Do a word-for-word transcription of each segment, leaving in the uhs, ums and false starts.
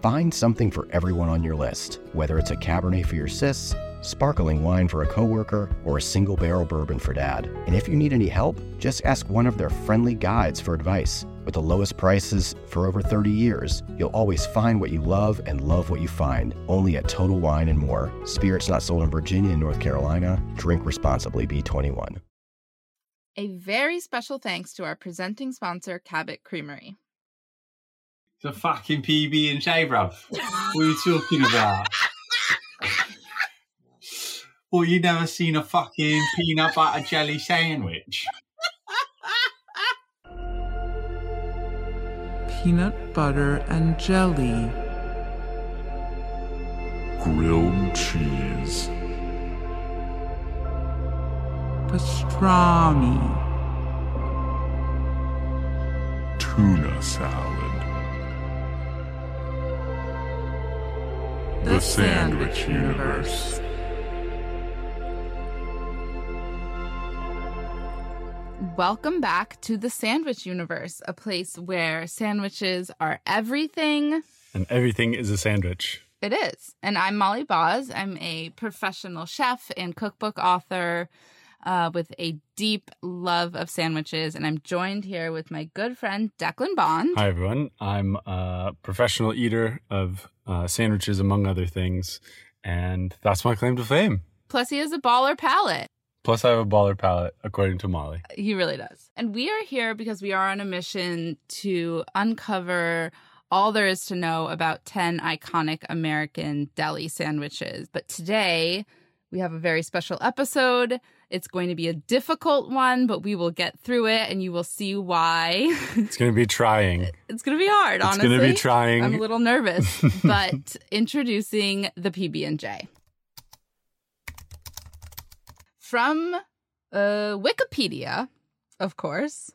find something for everyone on your list, whether it's a Cabernet for your sis, sparkling wine for a coworker, or a single barrel bourbon for Dad. And if you need any help, just ask one of their friendly guides for advice. With the lowest prices for over thirty years, you'll always find what you love and love what you find. Only at Total Wine and More. Spirits not sold in Virginia and North Carolina. Drink responsibly. B twenty-one. A very special thanks to our presenting sponsor, Cabot Creamery. The fucking P B and J, bruv. What are you talking about? Well, you never seen a fucking peanut butter jelly sandwich. Peanut butter and jelly. Grilled cheese. Pastrami. Tuna salad. The Sandwich Universe. Welcome back to The Sandwich Universe, a place where sandwiches are everything. And everything is a sandwich. It is. And I'm Molly Baz. I'm a professional chef and cookbook author uh, with a deep love of sandwiches. And I'm joined here with my good friend, Declan Bond. Hi, everyone. I'm a professional eater of Uh, sandwiches, among other things, and that's my claim to fame. Plus, he has a baller palate. Plus, I have a baller palate, according to Molly. He really does. And we are here because we are on a mission to uncover all there is to know about ten iconic American deli sandwiches. But today, we have a very special episode. It's going to be a difficult one, but we will get through it, and you will see why. It's going to be trying. It's going to be hard, honestly. It's going to be trying. I'm a little nervous, but introducing the P B and J. From uh, Wikipedia, of course,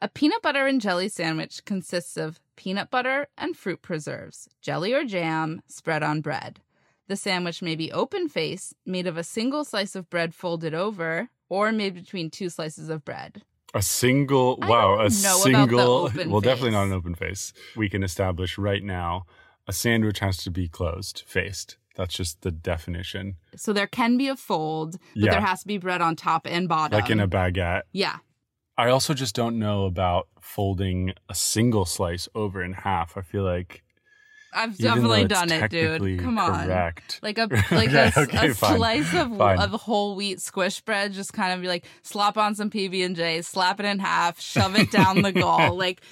a peanut butter and jelly sandwich consists of peanut butter and fruit preserves, jelly or jam, spread on bread. The sandwich may be open-faced, made of a single slice of bread folded over, or made between two slices of bread. A single, wow, a single, well, definitely not an open face. We can establish right now, a sandwich has to be closed-faced. That's just the definition. So there can be a fold, but yeah, there has to be bread on top and bottom. Like in a baguette. Yeah. I also just don't know about folding a single slice over in half. I feel like I've Even definitely done it, dude. Come on. Correct. Like a like okay, a, okay, a slice of, of whole wheat squish bread, just kind of be like, slop on some P B and J, slap it in half, shove it down the gall. Like,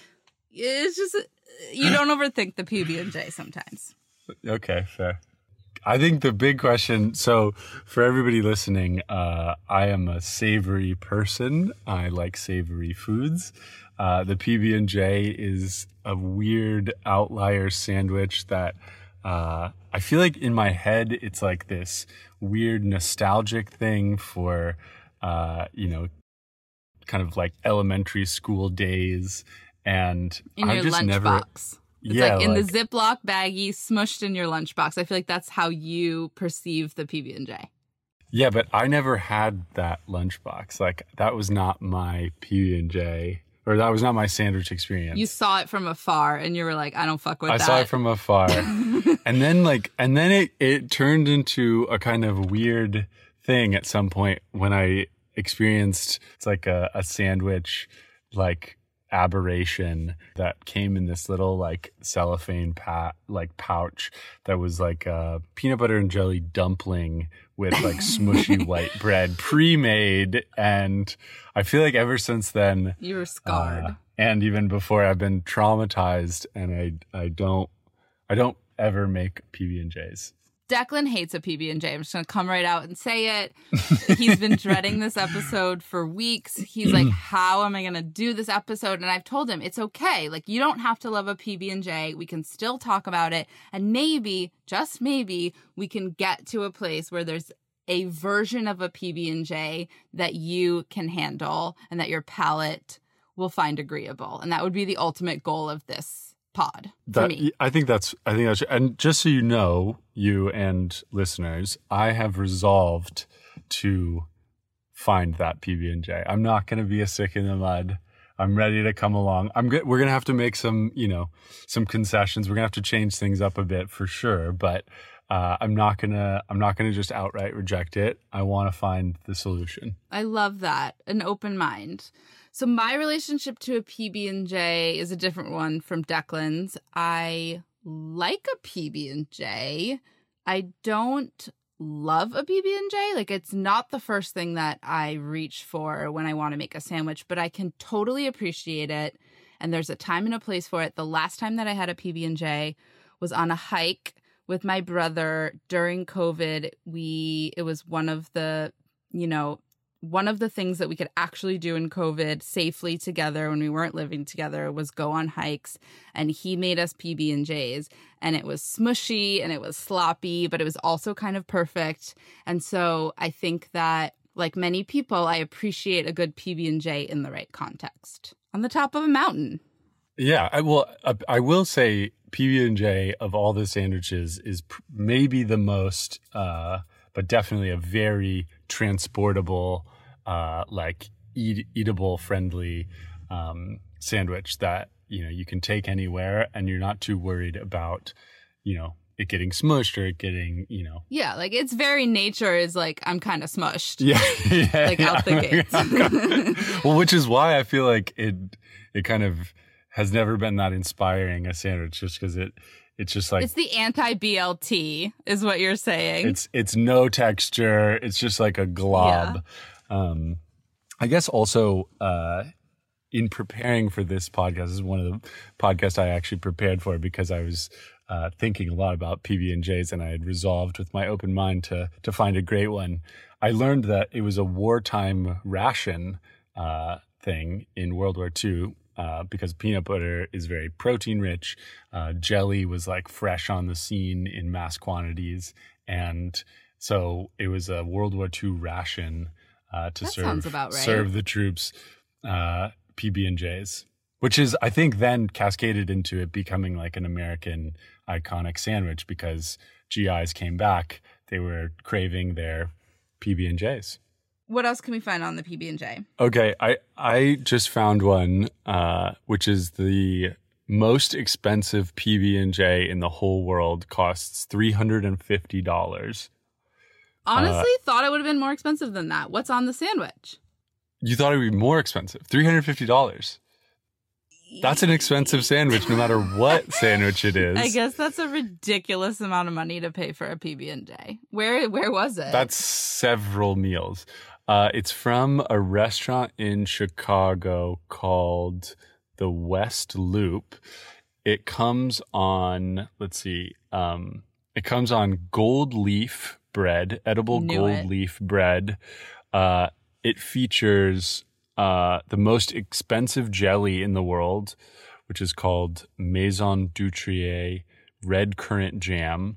it's just, you don't overthink the P B and J sometimes. Okay, fair. I think the big question, so for everybody listening, uh, I am a savory person. I like savory foods. Uh, the P B and J is a weird outlier sandwich that uh, I feel like in my head, it's like this weird nostalgic thing for, uh, you know, kind of like elementary school days. And in your lunchbox. It's yeah, like in like, the Ziploc baggie, smushed in your lunchbox. I feel like that's how you perceive the P B and J. Yeah, but I never had that lunchbox. Like that was not my P B and J. Or that was not my sandwich experience. You saw it from afar and you were like, I don't fuck with I that. I saw it from afar. And then like, and then it, it turned into a kind of weird thing at some point when I experienced, it's like a, a sandwich, like aberration that came in this little like cellophane pat, like pouch that was like a peanut butter and jelly dumpling with like smushy white bread pre-made. And I feel like ever since then, you were scarred. Uh, and even before, I've been traumatized, and I I don't I don't ever make P B and J's. Declan hates a P B and J. I'm just going to come right out and say it. He's been dreading this episode for weeks. He's like, how am I going to do this episode? And I've told him, it's okay. Like, you don't have to love a P B and J. We can still talk about it. And maybe, just maybe, we can get to a place where there's a version of a P B and J that you can handle and that your palate will find agreeable. And that would be the ultimate goal of this pod for that, me. I think that's, I think that's, and just so you know, you and listeners, I have resolved to find that P B and J. I'm not going to be a sick in the mud. I'm ready to come along. I'm good. We're going to have to make some, you know, some concessions. We're going to have to change things up a bit for sure. But uh, I'm not going to, I'm not going to just outright reject it. I want to find the solution. I love that. An open mind. So my relationship to a P B and J is a different one from Declan's. I like a P B and J. I don't love a P B and J. Like, it's not the first thing that I reach for when I want to make a sandwich, but I can totally appreciate it. And there's a time and a place for it. The last time that I had a P B and J was on a hike with my brother during COVID. We, it was one of the, you know, one of the things that we could actually do in COVID safely together when we weren't living together was go on hikes. And he made us P B and J's. And it was smushy and it was sloppy, but it was also kind of perfect. And so I think that, like many people, I appreciate a good P B and J in the right context. On the top of a mountain. Yeah, I will, I will say P B and J of all the sandwiches is maybe the most... Uh, but definitely a very transportable, uh, like eat, eatable, friendly um, sandwich that, you know, you can take anywhere and you're not too worried about, you know, it getting smushed or it getting, you know. Yeah, like its very nature is like, I'm kind of smushed. Yeah. yeah like yeah. out the gates. Well, which is why I feel like it it kind of has never been that inspiring a sandwich, just because it... It's just like... It's the anti-B L T is what you're saying. It's it's no texture. It's just like a glob. Yeah. Um, I guess also uh, in preparing for this podcast, this is one of the podcasts I actually prepared for because I was uh, thinking a lot about P B and J's and I had resolved with my open mind to, to find a great one. I learned that it was a wartime ration uh, thing in World War Two. Uh, because peanut butter is very protein rich. Uh, jelly was like fresh on the scene in mass quantities. And so it was a World War Two ration uh, to that serve sounds about right. serve the troops uh, P B and J's, which is, I think, then cascaded into it becoming like an American iconic sandwich because G Is came back. They were craving their P B and J's. What else can we find on the P B and J? Okay, I, I just found one, uh, which is the most expensive P B and J in the whole world, costs three hundred fifty dollars. Honestly, uh, thought it would have been more expensive than that. What's on the sandwich? You thought it would be more expensive? three hundred fifty dollars. That's an expensive sandwich, no matter what sandwich it is. I guess that's a ridiculous amount of money to pay for a P B and J. Where, where was it? That's several meals. Uh, it's from a restaurant in Chicago called the West Loop. It comes on, let's see, um, it comes on gold leaf bread, edible Knew gold it. leaf bread. Uh, it features uh, the most expensive jelly in the world, which is called Maison Dutrieux red currant jam,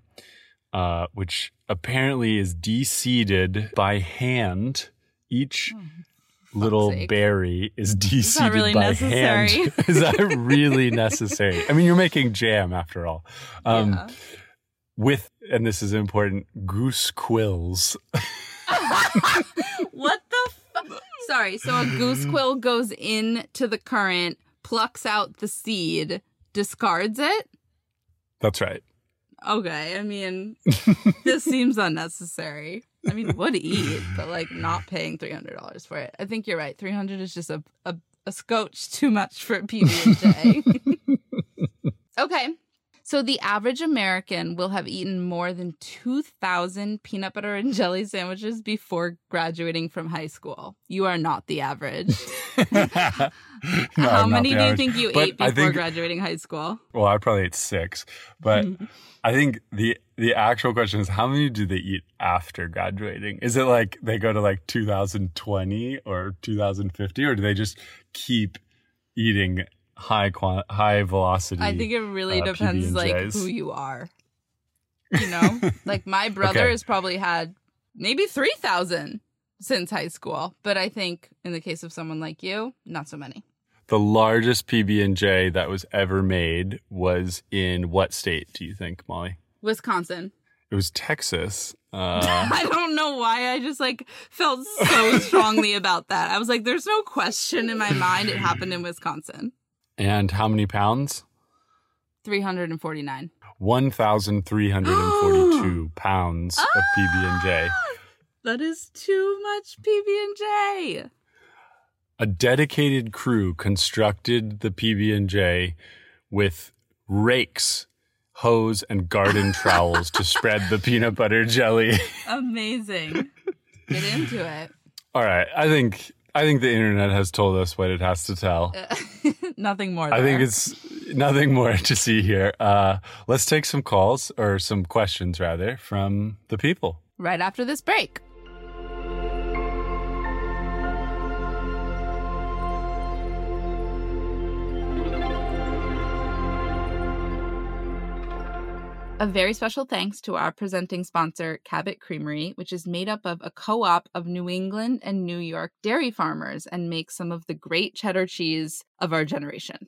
uh, which apparently is de-seeded by hand. Each little sake. berry is de-seeded really by necessary? hand. Is that really necessary? I mean, you're making jam after all. Um, yeah. With, and this is important, goose quills. What the fuck? Sorry, so a goose quill goes into the currant, plucks out the seed, discards it? That's right. Okay, I mean, this seems unnecessary. I mean, would eat, but like not paying three hundred dollars for it. I think you're right. three hundred dollars is just a, a, a scotch too much for P B and J. Okay. So the average American will have eaten more than two thousand peanut butter and jelly sandwiches before graduating from high school. You are not the average. no, How many do average. you think you but ate before think, graduating high school? Well, I probably ate six, but I think the the actual question is, how many do they eat after graduating? Is it like they go to like two thousand twenty or two thousand fifty, or do they just keep eating high quant- high velocity? I think it really uh, depends P B and J's. Like who you are. You know, like my brother okay. has probably had maybe three thousand since high school. But I think in the case of someone like you, not so many. The largest P B and J that was ever made was in what state, do you think, Molly? Wisconsin. It was Texas. Uh, I don't know why. I just like felt so strongly about that. I was like, there's no question in my mind it happened in Wisconsin. And how many pounds? three hundred forty-nine. one thousand three hundred forty-two pounds ah! of P B and J. That is too much P B and J. A dedicated crew constructed the P B and J with rakes, hose, and garden trowels to spread the peanut butter jelly. Amazing. Get into it. All right. I think I think the internet has told us what it has to tell. Uh, nothing more. There. I think it's nothing more to see here. Uh, let's take some calls, or some questions rather, from the people. Right after this break. A very special thanks to our presenting sponsor, Cabot Creamery, which is made up of a co-op of New England and New York dairy farmers and makes some of the great cheddar cheese of our generation.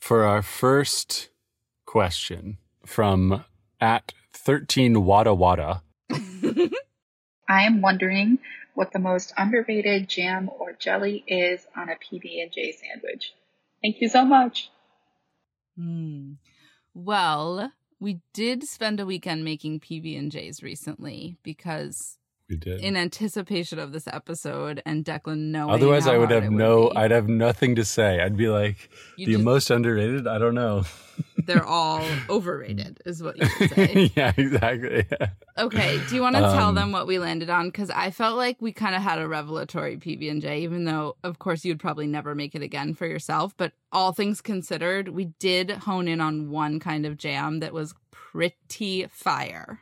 For our first question from at thirteen wada wada. I am wondering what the most underrated jam or jelly is on a P B and J sandwich. Thank you so much. Mm. Well, we did spend a weekend making P B and J's recently because... We did. In anticipation of this episode and Declan knowing. Otherwise, I would have no, I'd have nothing to say. I'd be like, the most underrated? I don't know. They're all overrated is what you would say. Yeah, exactly. Yeah. Okay. Do you want to um, tell them what we landed on? Because I felt like we kind of had a revelatory P B and J, even though, of course, you'd probably never make it again for yourself. But all things considered, we did hone in on one kind of jam that was pretty fire.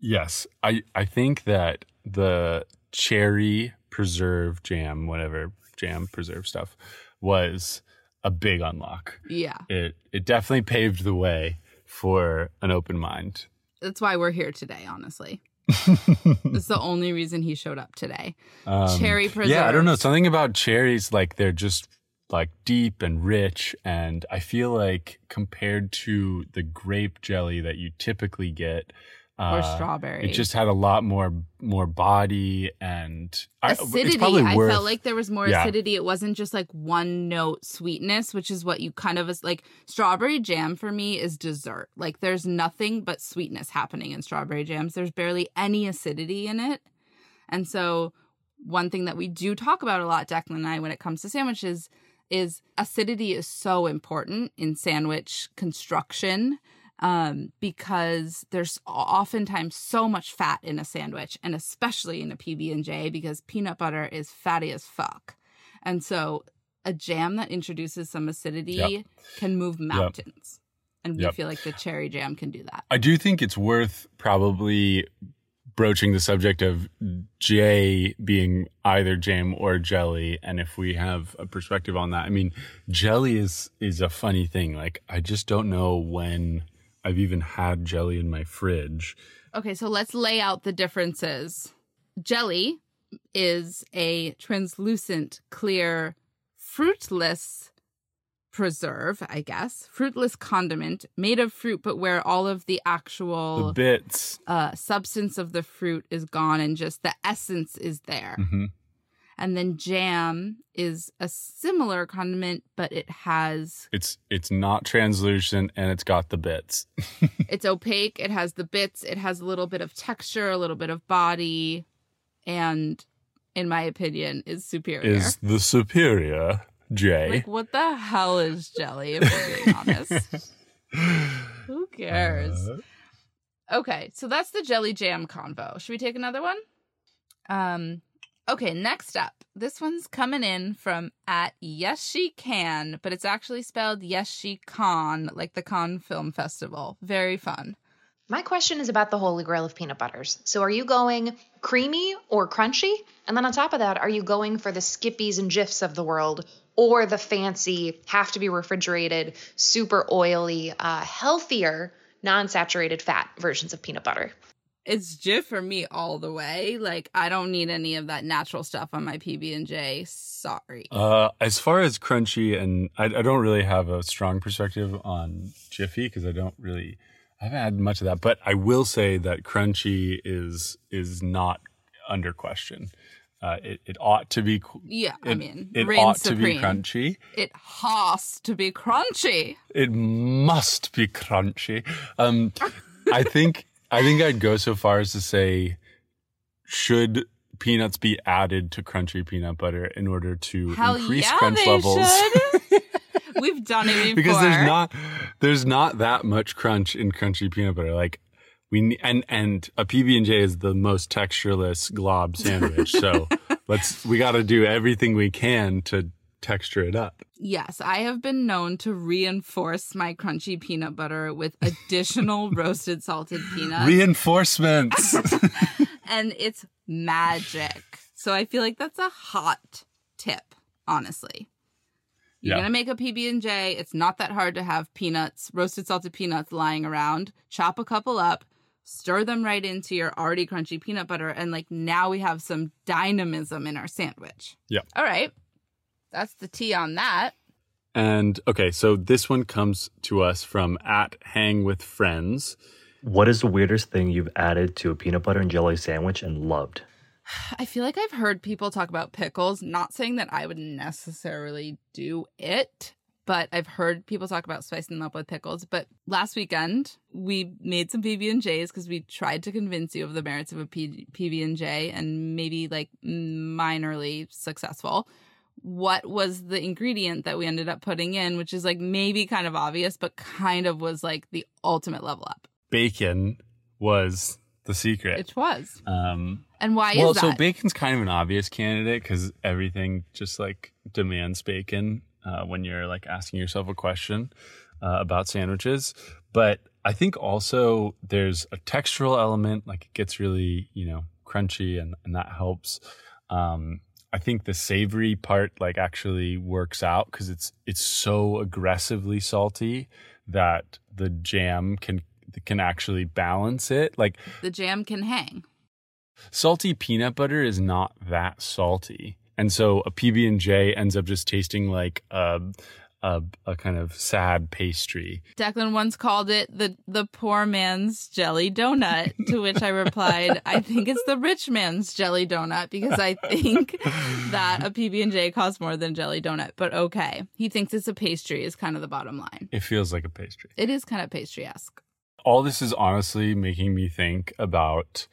Yes. I, I think that the cherry preserve jam, whatever jam preserve stuff, was a big unlock. Yeah. It it definitely paved the way for an open mind. That's why we're here today, honestly. It's the only reason he showed up today. Um, cherry preserve. Yeah, I don't know. Something about cherries, like they're just like deep and rich. And I feel like compared to the grape jelly that you typically get, Uh, or strawberry. It just had a lot more more body and... Acidity. I, I worth, felt like there was more yeah. acidity. It wasn't just like one note sweetness, which is what you kind of... Like strawberry jam for me is dessert. Like there's nothing but sweetness happening in strawberry jams. There's barely any acidity in it. And so one thing that we do talk about a lot, Declan and I, when it comes to sandwiches is acidity is so important in sandwich construction. Um, because there's oftentimes so much fat in a sandwich, and especially in a P B and J, because peanut butter is fatty as fuck. And so a jam that introduces some acidity yep. can move mountains. Yep. And we yep. feel like the cherry jam can do that. I do think it's worth probably broaching the subject of J being either jam or jelly. And if we have a perspective on that, I mean, jelly is, is a funny thing. Like, I just don't know when... I've even had jelly in my fridge. Okay, so let's lay out the differences. Jelly is a translucent, clear, fruitless preserve, I guess. Fruitless condiment made of fruit, but where all of the actual... The bits. Uh, substance of the fruit is gone and just the essence is there. Mm-hmm. And then jam is a similar condiment, but it has... It's it's not translucent, and it's got the bits. It's opaque. It has the bits. It has a little bit of texture, a little bit of body, and, in my opinion, is superior. Is the superior, Jay. Like, what the hell is jelly, if we're being honest? Who cares? Uh... Okay, so that's the jelly jam convo. Should we take another one? Um... Okay, next up. This one's coming in from at Yes She Can, but it's actually spelled Yes She Con, like the Cannes Film Festival. Very fun. My question is about the holy grail of peanut butters. So are you going creamy or crunchy? And then on top of that, are you going for the Skippies and Jifs of the world or the fancy, have to be refrigerated, super oily, uh, healthier, non-saturated fat versions of peanut butter? It's Jif for me all the way. Like, I don't need any of that natural stuff on my P B and J. Sorry. Uh, as far as crunchy, and I, I don't really have a strong perspective on Jiffy because I don't really, I haven't had much of that. But I will say that crunchy is is not under question. Uh, it, it ought to be. Yeah, it, I mean, it ought supreme. to be crunchy. It has to be crunchy. It must be crunchy. Um, I think. I think I'd go so far as to say, should peanuts be added to crunchy peanut butter in order to Hell increase yeah, crunch they levels? Should. We've done it before. Because there's not there's not that much crunch in crunchy peanut butter. Like we and and a P B and J is the most textureless glob sandwich. So let's we got to do everything we can to texture it up. Yes, I have been known to reinforce my crunchy peanut butter with additional roasted salted peanuts. Reinforcements! And it's magic. So I feel like that's a hot tip, honestly. You're yeah. going to make a P B and J. It's not that hard to have peanuts, roasted salted peanuts lying around. Chop a couple up. Stir them right into your already crunchy peanut butter. And like now we have some dynamism in our sandwich. Yeah. All right. That's the tea on that. And, okay, so this one comes to us from at Hang With Friends. What is the weirdest thing you've added to a peanut butter and jelly sandwich and loved? I feel like I've heard people talk about pickles, not saying that I would necessarily do it, but I've heard people talk about spicing them up with pickles. But last weekend, we made some P B and Js because we tried to convince you of the merits of a P B and J and maybe, like, minorly successful. What was the ingredient that we ended up putting in, which is like maybe kind of obvious, but kind of was like the ultimate level up? Bacon was the secret. It was. Um, and why well, is that? Well, so bacon's kind of an obvious candidate because everything just like demands bacon uh, when you're like asking yourself a question uh, about sandwiches. But I think also there's a textural element, like it gets really, you know, crunchy and, and that helps. Um I think the savory part like actually works out because it's it's so aggressively salty that the jam can can actually balance it. Like the jam can hang. Salty peanut butter is not that salty, and so a P B and J ends up just tasting like a a, a kind of sad pastry. Declan once called it the the poor man's jelly donut, to which I replied, I think it's the rich man's jelly donut because I think that a P B and J costs more than jelly donut. But okay, he thinks it's a pastry is kind of the bottom line. It feels like a pastry. It is kind of pastry-esque. All this is honestly making me think about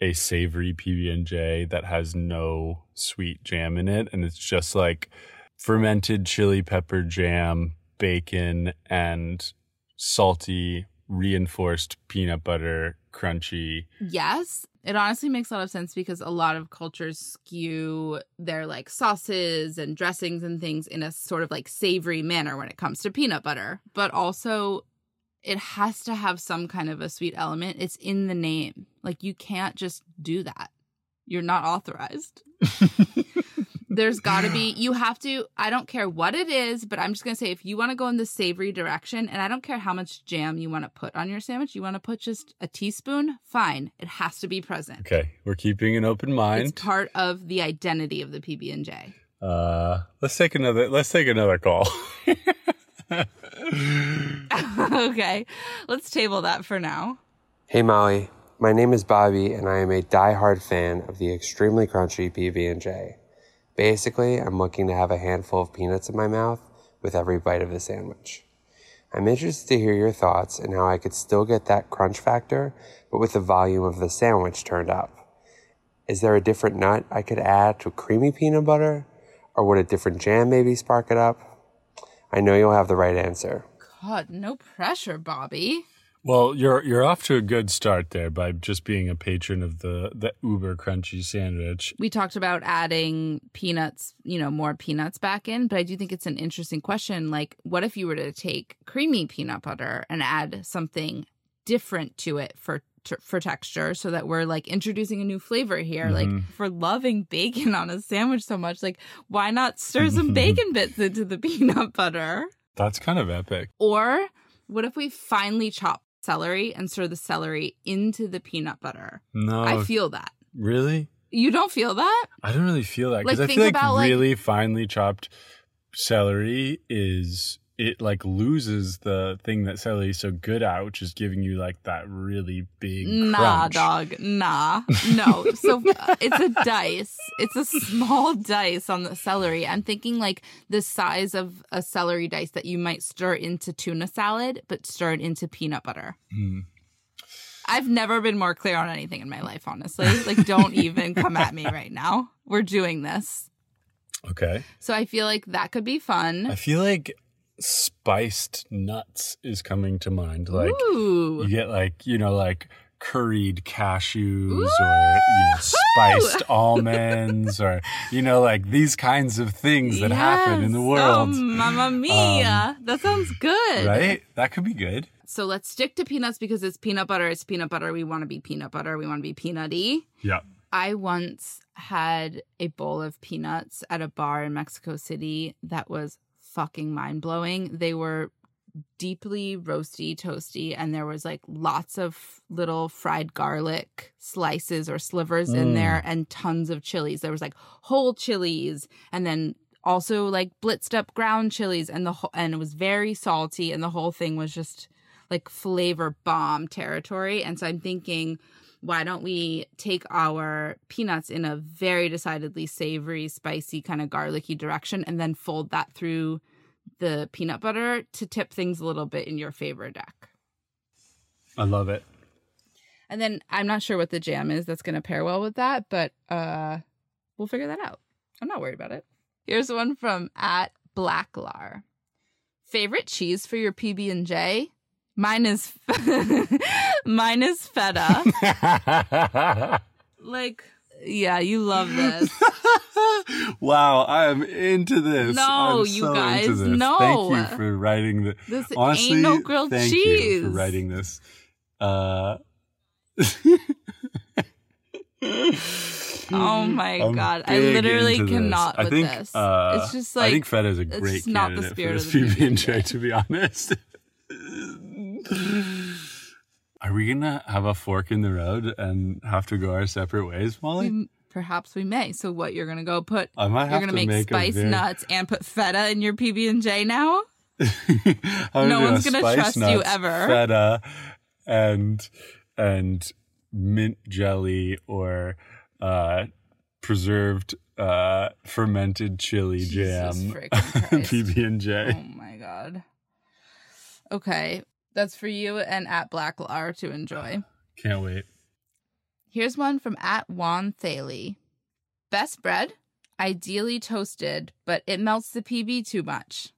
a savory P B and J that has no sweet jam in it, and it's just like fermented chili pepper jam, bacon, and salty reinforced peanut butter, crunchy. Yes. It honestly makes a lot of sense because a lot of cultures skew their like sauces and dressings and things in a sort of like savory manner when it comes to peanut butter. But also it has to have some kind of a sweet element. It's in the name. Like you can't just do that. You're not authorized. There's got to be, you have to, I don't care what it is, but I'm just going to say if you want to go in the savory direction, and I don't care how much jam you want to put on your sandwich, you want to put just a teaspoon, fine. It has to be present. Okay. We're keeping an open mind. It's part of the identity of the P B and J. Uh, let's take another, let's take another call. Okay. Let's table that for now. Hey, Molly. My name is Bobby, and I am a diehard fan of the extremely crunchy P B and J. Basically, I'm looking to have a handful of peanuts in my mouth with every bite of the sandwich. I'm interested to hear your thoughts and how I could still get that crunch factor, but with the volume of the sandwich turned up. Is there a different nut I could add to creamy peanut butter? Or would a different jam maybe spark it up? I know you'll have the right answer. God, no pressure, Bobby. Well, you're you're off to a good start there by just being a patron of the, the uber crunchy sandwich. We talked about adding peanuts, you know, more peanuts back in, but I do think it's an interesting question. Like, what if you were to take creamy peanut butter and add something different to it for for texture, so that we're like introducing a new flavor here? Mm-hmm. Like, if we're loving bacon on a sandwich so much, like, why not stir some bacon bits into the peanut butter? That's kind of epic. Or what if we finely chop celery and stir the celery into the peanut butter? No. I feel that. Really? You don't feel that? I don't really feel that. Because like, I feel about, like, really like... finely chopped celery is... it like loses the thing that celery is so good at, which is giving you like that really big Nah, crunch. dog. Nah. No. So uh, it's a dice. It's a small dice on the celery. I'm thinking like the size of a celery dice that you might stir into tuna salad, but stir it into peanut butter. Mm. I've never been more clear on anything in my life, honestly. Like, don't even come at me right now. We're doing this. Okay. So I feel like that could be fun. I feel like... spiced nuts is coming to mind. Like, ooh. You get like, you know, like curried cashews, ooh, or you know, spiced almonds, or you know, like these kinds of things that yes. happen in the world. Oh, mamma mia. Um, that sounds good. Right? That could be good. So let's stick to peanuts because it's peanut butter. It's peanut butter. We want to be peanut butter. We want to be peanutty. Yeah. I once had a bowl of peanuts at a bar in Mexico City that was fucking mind-blowing. They were deeply roasty, toasty, and there was like lots of little fried garlic slices or slivers mm. in there, and tons of chilies. There was like whole chilies, and then also like blitzed up ground chilies, and the whole, and it was very salty, and the whole thing was just like flavor bomb territory. And so I'm thinking, why don't we take our peanuts in a very decidedly savory, spicy, kind of garlicky direction, and then fold that through the peanut butter to tip things a little bit in your favor, Deck. I love it. And then I'm not sure what the jam is that's going to pair well with that, but uh, we'll figure that out. I'm not worried about it. Here's one from at Blacklar. Favorite cheese for your P B and J? Mine is, mine is feta. Like, yeah, you love this. Wow, I am into this. No, I'm you so guys, into this. No. Thank you for writing the, this. Honestly, ain't no grilled thank cheese. Thank you for writing this. Uh... Oh my I'm god! I literally cannot this. with I think, this. Uh, it's just like I think feta is a great candidate for this P B and J. To be honest. Are we gonna have a fork in the road and have to go our separate ways, Molly? We, perhaps we may. So what, you're gonna go put? I might have you're gonna to make, make spiced very... nuts and put feta in your P B and J now. No one's gonna trust nuts, you ever. Feta and and mint jelly or uh, preserved uh, fermented chili Jesus jam. P B and J. Oh my god. Okay, that's for you and at Blacklar to enjoy. Can't wait. Here's one from at Juan Thaley. Best bread, ideally toasted, but it melts the P B too much.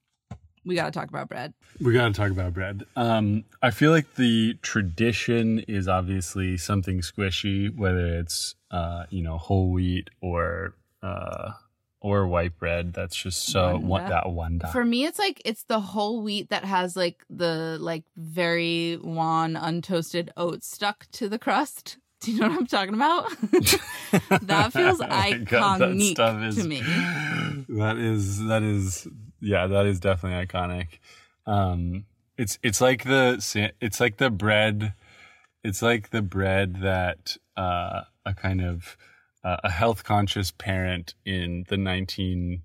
We got to talk about bread. We got to talk about bread. Um, I feel like the tradition is obviously something squishy, whether it's, uh, you know, whole wheat or... Uh, Or white bread. That's just so one, that one time. For me, it's like it's the whole wheat that has like the like very wan, untoasted oats stuck to the crust. Do you know what I'm talking about? That feels iconic God, that stuff is, to me. That is that is yeah, that is definitely iconic. Um, it's it's like the it's like the bread. It's like the bread that uh, a kind of. Uh, a health-conscious parent in the nineteen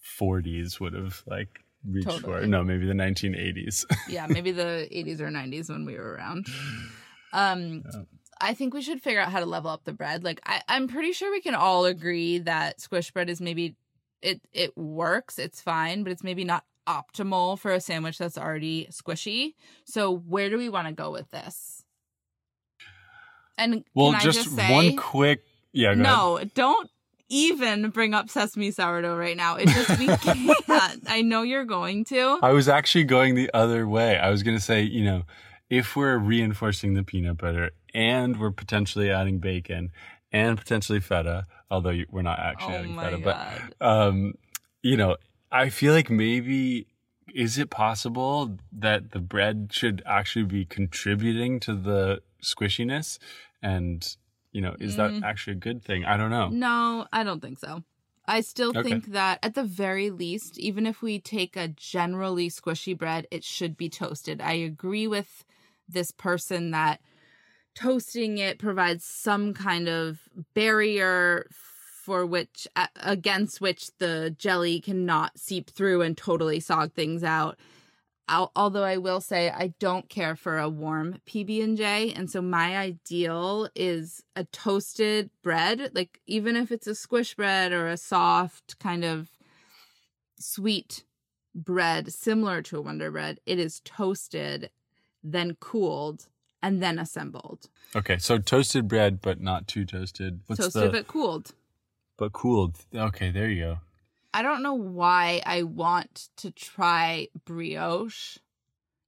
forties would have, like, reached totally. for. No, maybe the nineteen eighties. Yeah, maybe the eighties or nineties when we were around. Um, yeah. I think we should figure out how to level up the bread. Like, I, I'm pretty sure we can all agree that squish bread is maybe, it it works, it's fine, but it's maybe not optimal for a sandwich that's already squishy. So where do we want to go with this? And well, can just, I just say, one quick, yeah, go no, ahead. Don't even bring up sesame sourdough right now. It just, we can't. I know you're going to. I was actually going the other way. I was going to say, you know, if we're reinforcing the peanut butter and we're potentially adding bacon and potentially feta, although we're not actually oh adding feta, God. but, um, you know, I feel like maybe, is it possible that the bread should actually be contributing to the squishiness? And, you know, is mm. that actually a good thing? I don't know. No, I don't think so. I still okay. think that at the very least, even if we take a generally squishy bread, it should be toasted. I agree with this person that toasting it provides some kind of barrier for which, against which the jelly cannot seep through and totally sog things out. I'll, although I will say I don't care for a warm P B and J. And so my ideal is a toasted bread. Like, even if it's a squish bread or a soft kind of sweet bread, similar to a Wonder Bread, it is toasted, then cooled, and then assembled. Okay, so toasted bread, but not too toasted. What's toasted, the... but cooled. But cooled. Okay, there you go. I don't know why I want to try brioche,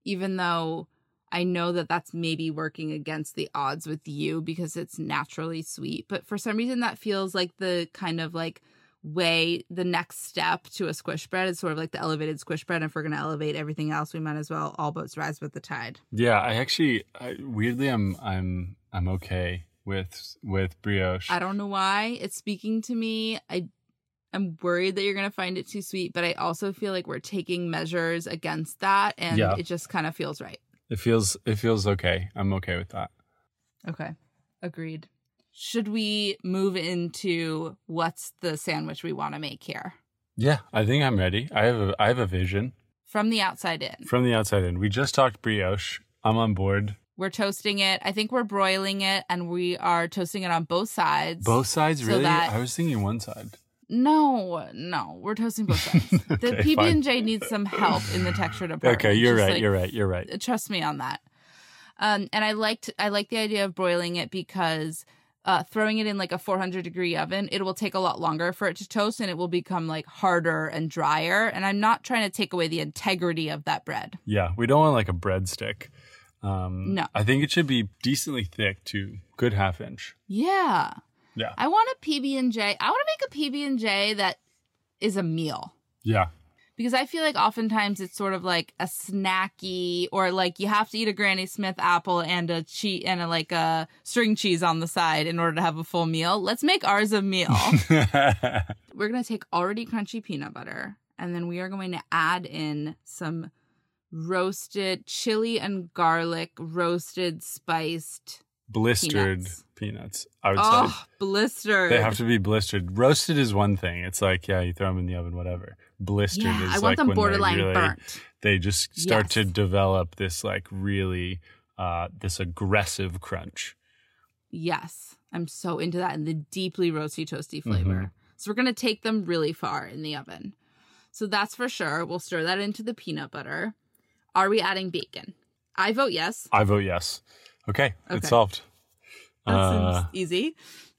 even though I know that that's maybe working against the odds with you because it's naturally sweet. But for some reason, that feels like the kind of like way, the next step to a squish bread is sort of like the elevated squish bread. And if we're going to elevate everything else, we might as well all boats rise with the tide. Yeah, I actually, I, weirdly, I'm I'm I'm okay with with brioche. I don't know why. It's speaking to me. I I'm worried that you're going to find it too sweet, but I also feel like we're taking measures against that, and yeah. it just kind of feels right. It feels it feels okay. I'm okay with that. Okay. Agreed. Should we move into what's the sandwich we want to make here? Yeah, I think I'm ready. I have a, I have a vision. From the outside in. From the outside in. We just talked brioche. I'm on board. We're toasting it. I think we're broiling it, and we are toasting it on both sides. Both sides, so really? That... I was thinking one side. No, no, we're toasting both sides. okay, the P B and J needs some help in the texture department. Okay, you're right, like, you're right, you're right. Trust me on that. Um, and I liked, I like the idea of broiling it because uh, throwing it in like a four hundred degree oven, it will take a lot longer for it to toast, and it will become like harder and drier. And I'm not trying to take away the integrity of that bread. Yeah, we don't want like a breadstick. Um, no, I think it should be decently thick too. Good half inch. Yeah. Yeah. I want a P B and J. I want to make a P B and J that is a meal. Yeah. Because I feel like oftentimes it's sort of like a snacky, or like you have to eat a Granny Smith apple and a cheese and a, like a string cheese on the side in order to have a full meal. Let's make ours a meal. We're going to take already crunchy peanut butter, and then we are going to add in some roasted chili and garlic, roasted spiced Blistered peanuts. peanuts, I would oh, say. Oh, blistered. They have to be blistered. Roasted is one thing. It's like, yeah, you throw them in the oven, whatever. Blistered yeah, is I like when they really... I want them borderline burnt. They just start yes. to develop this like really, uh, this aggressive crunch. Yes. I'm so into that, and the deeply roasty, toasty flavor. Mm-hmm. So we're going to take them really far in the oven. So that's for sure. We'll stir that into the peanut butter. Are we adding bacon? I vote yes. I vote yes. Okay, okay, it's solved. That uh, seems easy.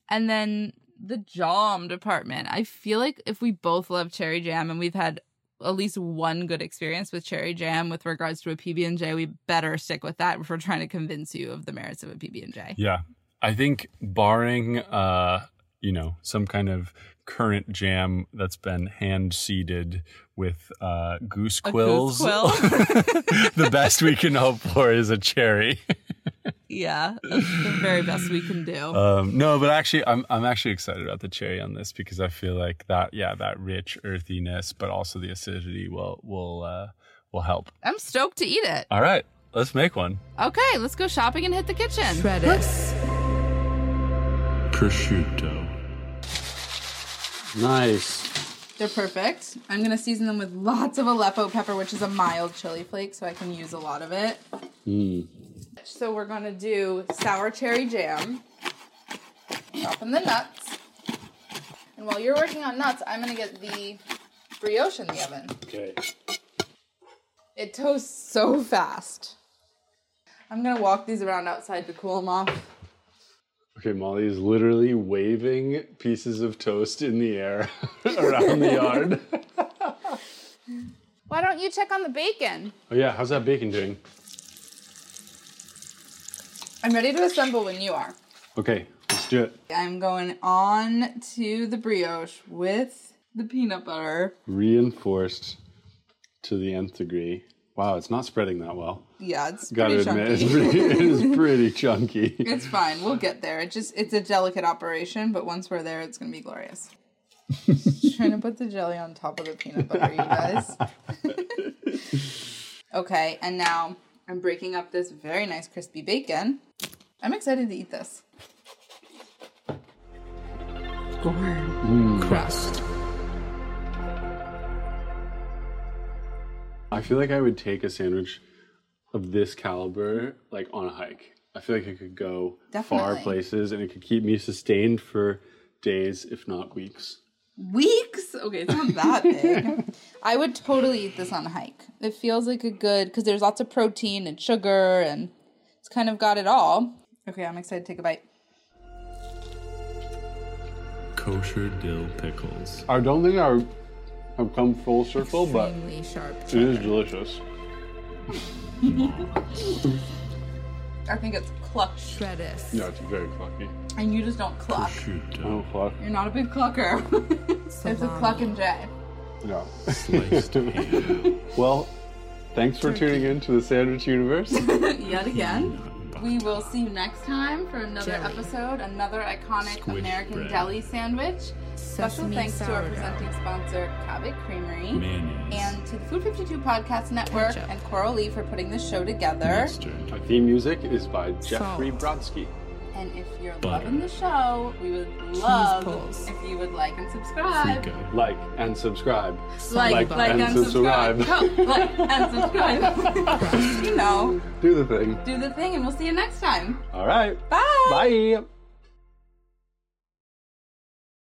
And then the jam department. I feel like if we both love cherry jam, and we've had at least one good experience with cherry jam with regards to a P B and J, we better stick with that if we're trying to convince you of the merits of a P B and J. Yeah. I think barring, uh, you know, some kind of currant jam that's been hand-seeded with uh, goose quills, goose quill. the best we can hope for is a cherry. Yeah, that's the very best we can do. Um, no, but actually, I'm I'm actually excited about the cherry on this, because I feel like that, yeah, that rich earthiness, but also the acidity will will uh, will help. I'm stoked to eat it. All right, let's make one. Okay, let's go shopping and hit the kitchen. Shred it. Prosciutto. Nice. They're perfect. I'm gonna season them with lots of Aleppo pepper, which is a mild chili flake, so I can use a lot of it. Mm. So we're gonna do sour cherry jam, drop in the nuts. And while you're working on nuts, I'm gonna get the brioche in the oven. Okay. It toasts so fast. I'm gonna walk these around outside to cool them off. Okay, Molly is literally waving pieces of toast in the air around the yard. Why don't you check on the bacon? Oh yeah, how's that bacon doing? I'm ready to assemble when you are. Okay, let's do it. I'm going on to the brioche with the peanut butter. Reinforced to the nth degree. Wow, it's not spreading that well. Yeah, it's Gotta pretty admit, chunky. It's pretty, it is pretty chunky. It's fine. We'll get there. It just it's a delicate operation, but once we're there, it's going to be glorious. Just trying to put the jelly on top of the peanut butter, you guys. Okay, and now I'm breaking up this very nice crispy bacon. I'm excited to eat this. Gorn mm. crust. I feel like I would take a sandwich of this caliber, like, on a hike. I feel like it could go Definitely. far places, and it could keep me sustained for days, if not weeks. Weeks? Okay, it's not that big. I would totally eat this on a hike. It feels like a good, because there's lots of protein and sugar, and it's kind of got it all. Okay, I'm excited to take a bite. Kosher dill pickles. I don't think I... I've come full circle, Extremely but sharp it is delicious. I think it's cluck shredis. Yeah, it's very clucky. And you just don't cluck. Prosciutto. I don't cluck. You're not a big clucker. It's a cluck and J. Yeah. Sliced ham. Well, thanks for tuning in to The Sandwich Universe. Yet again. We will see you next time for another Jelly. episode, another iconic Squish American bread. deli sandwich. Special Sesame thanks sourdough. to our presenting sponsor, Cabot Creamery, Mayonnaise. and to the Food fifty-two Podcast Network Ketchup. and Coral Lee for putting this show together. Mustard. Our theme music is by Jeffrey Brodsky. And if you're Butter. loving the show, we would love if you would like and subscribe. Frico. Like and subscribe. Like, like, like and, and subscribe. subscribe. No, like and subscribe. You know. Do the thing. Do the thing, and we'll see you next time. All right. Bye. Bye.